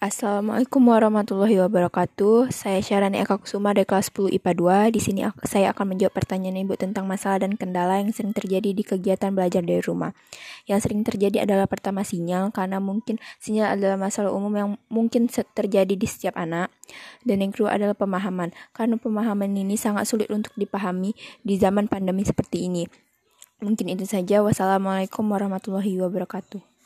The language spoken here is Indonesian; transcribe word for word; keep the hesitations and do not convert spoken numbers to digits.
Assalamualaikum warahmatullahi wabarakatuh. Saya Syarani Eka Kusuma dari kelas sepuluh I P A dua. Di sini saya akan menjawab pertanyaan Ibu tentang masalah dan kendala yang sering terjadi di kegiatan belajar dari rumah. Yang sering terjadi adalah pertama sinyal, karena mungkin sinyal adalah masalah umum yang mungkin terjadi di setiap anak. Dan yang kedua adalah pemahaman, karena pemahaman ini sangat sulit untuk dipahami di zaman pandemi seperti ini. Mungkin itu saja. Wassalamualaikum warahmatullahi wabarakatuh.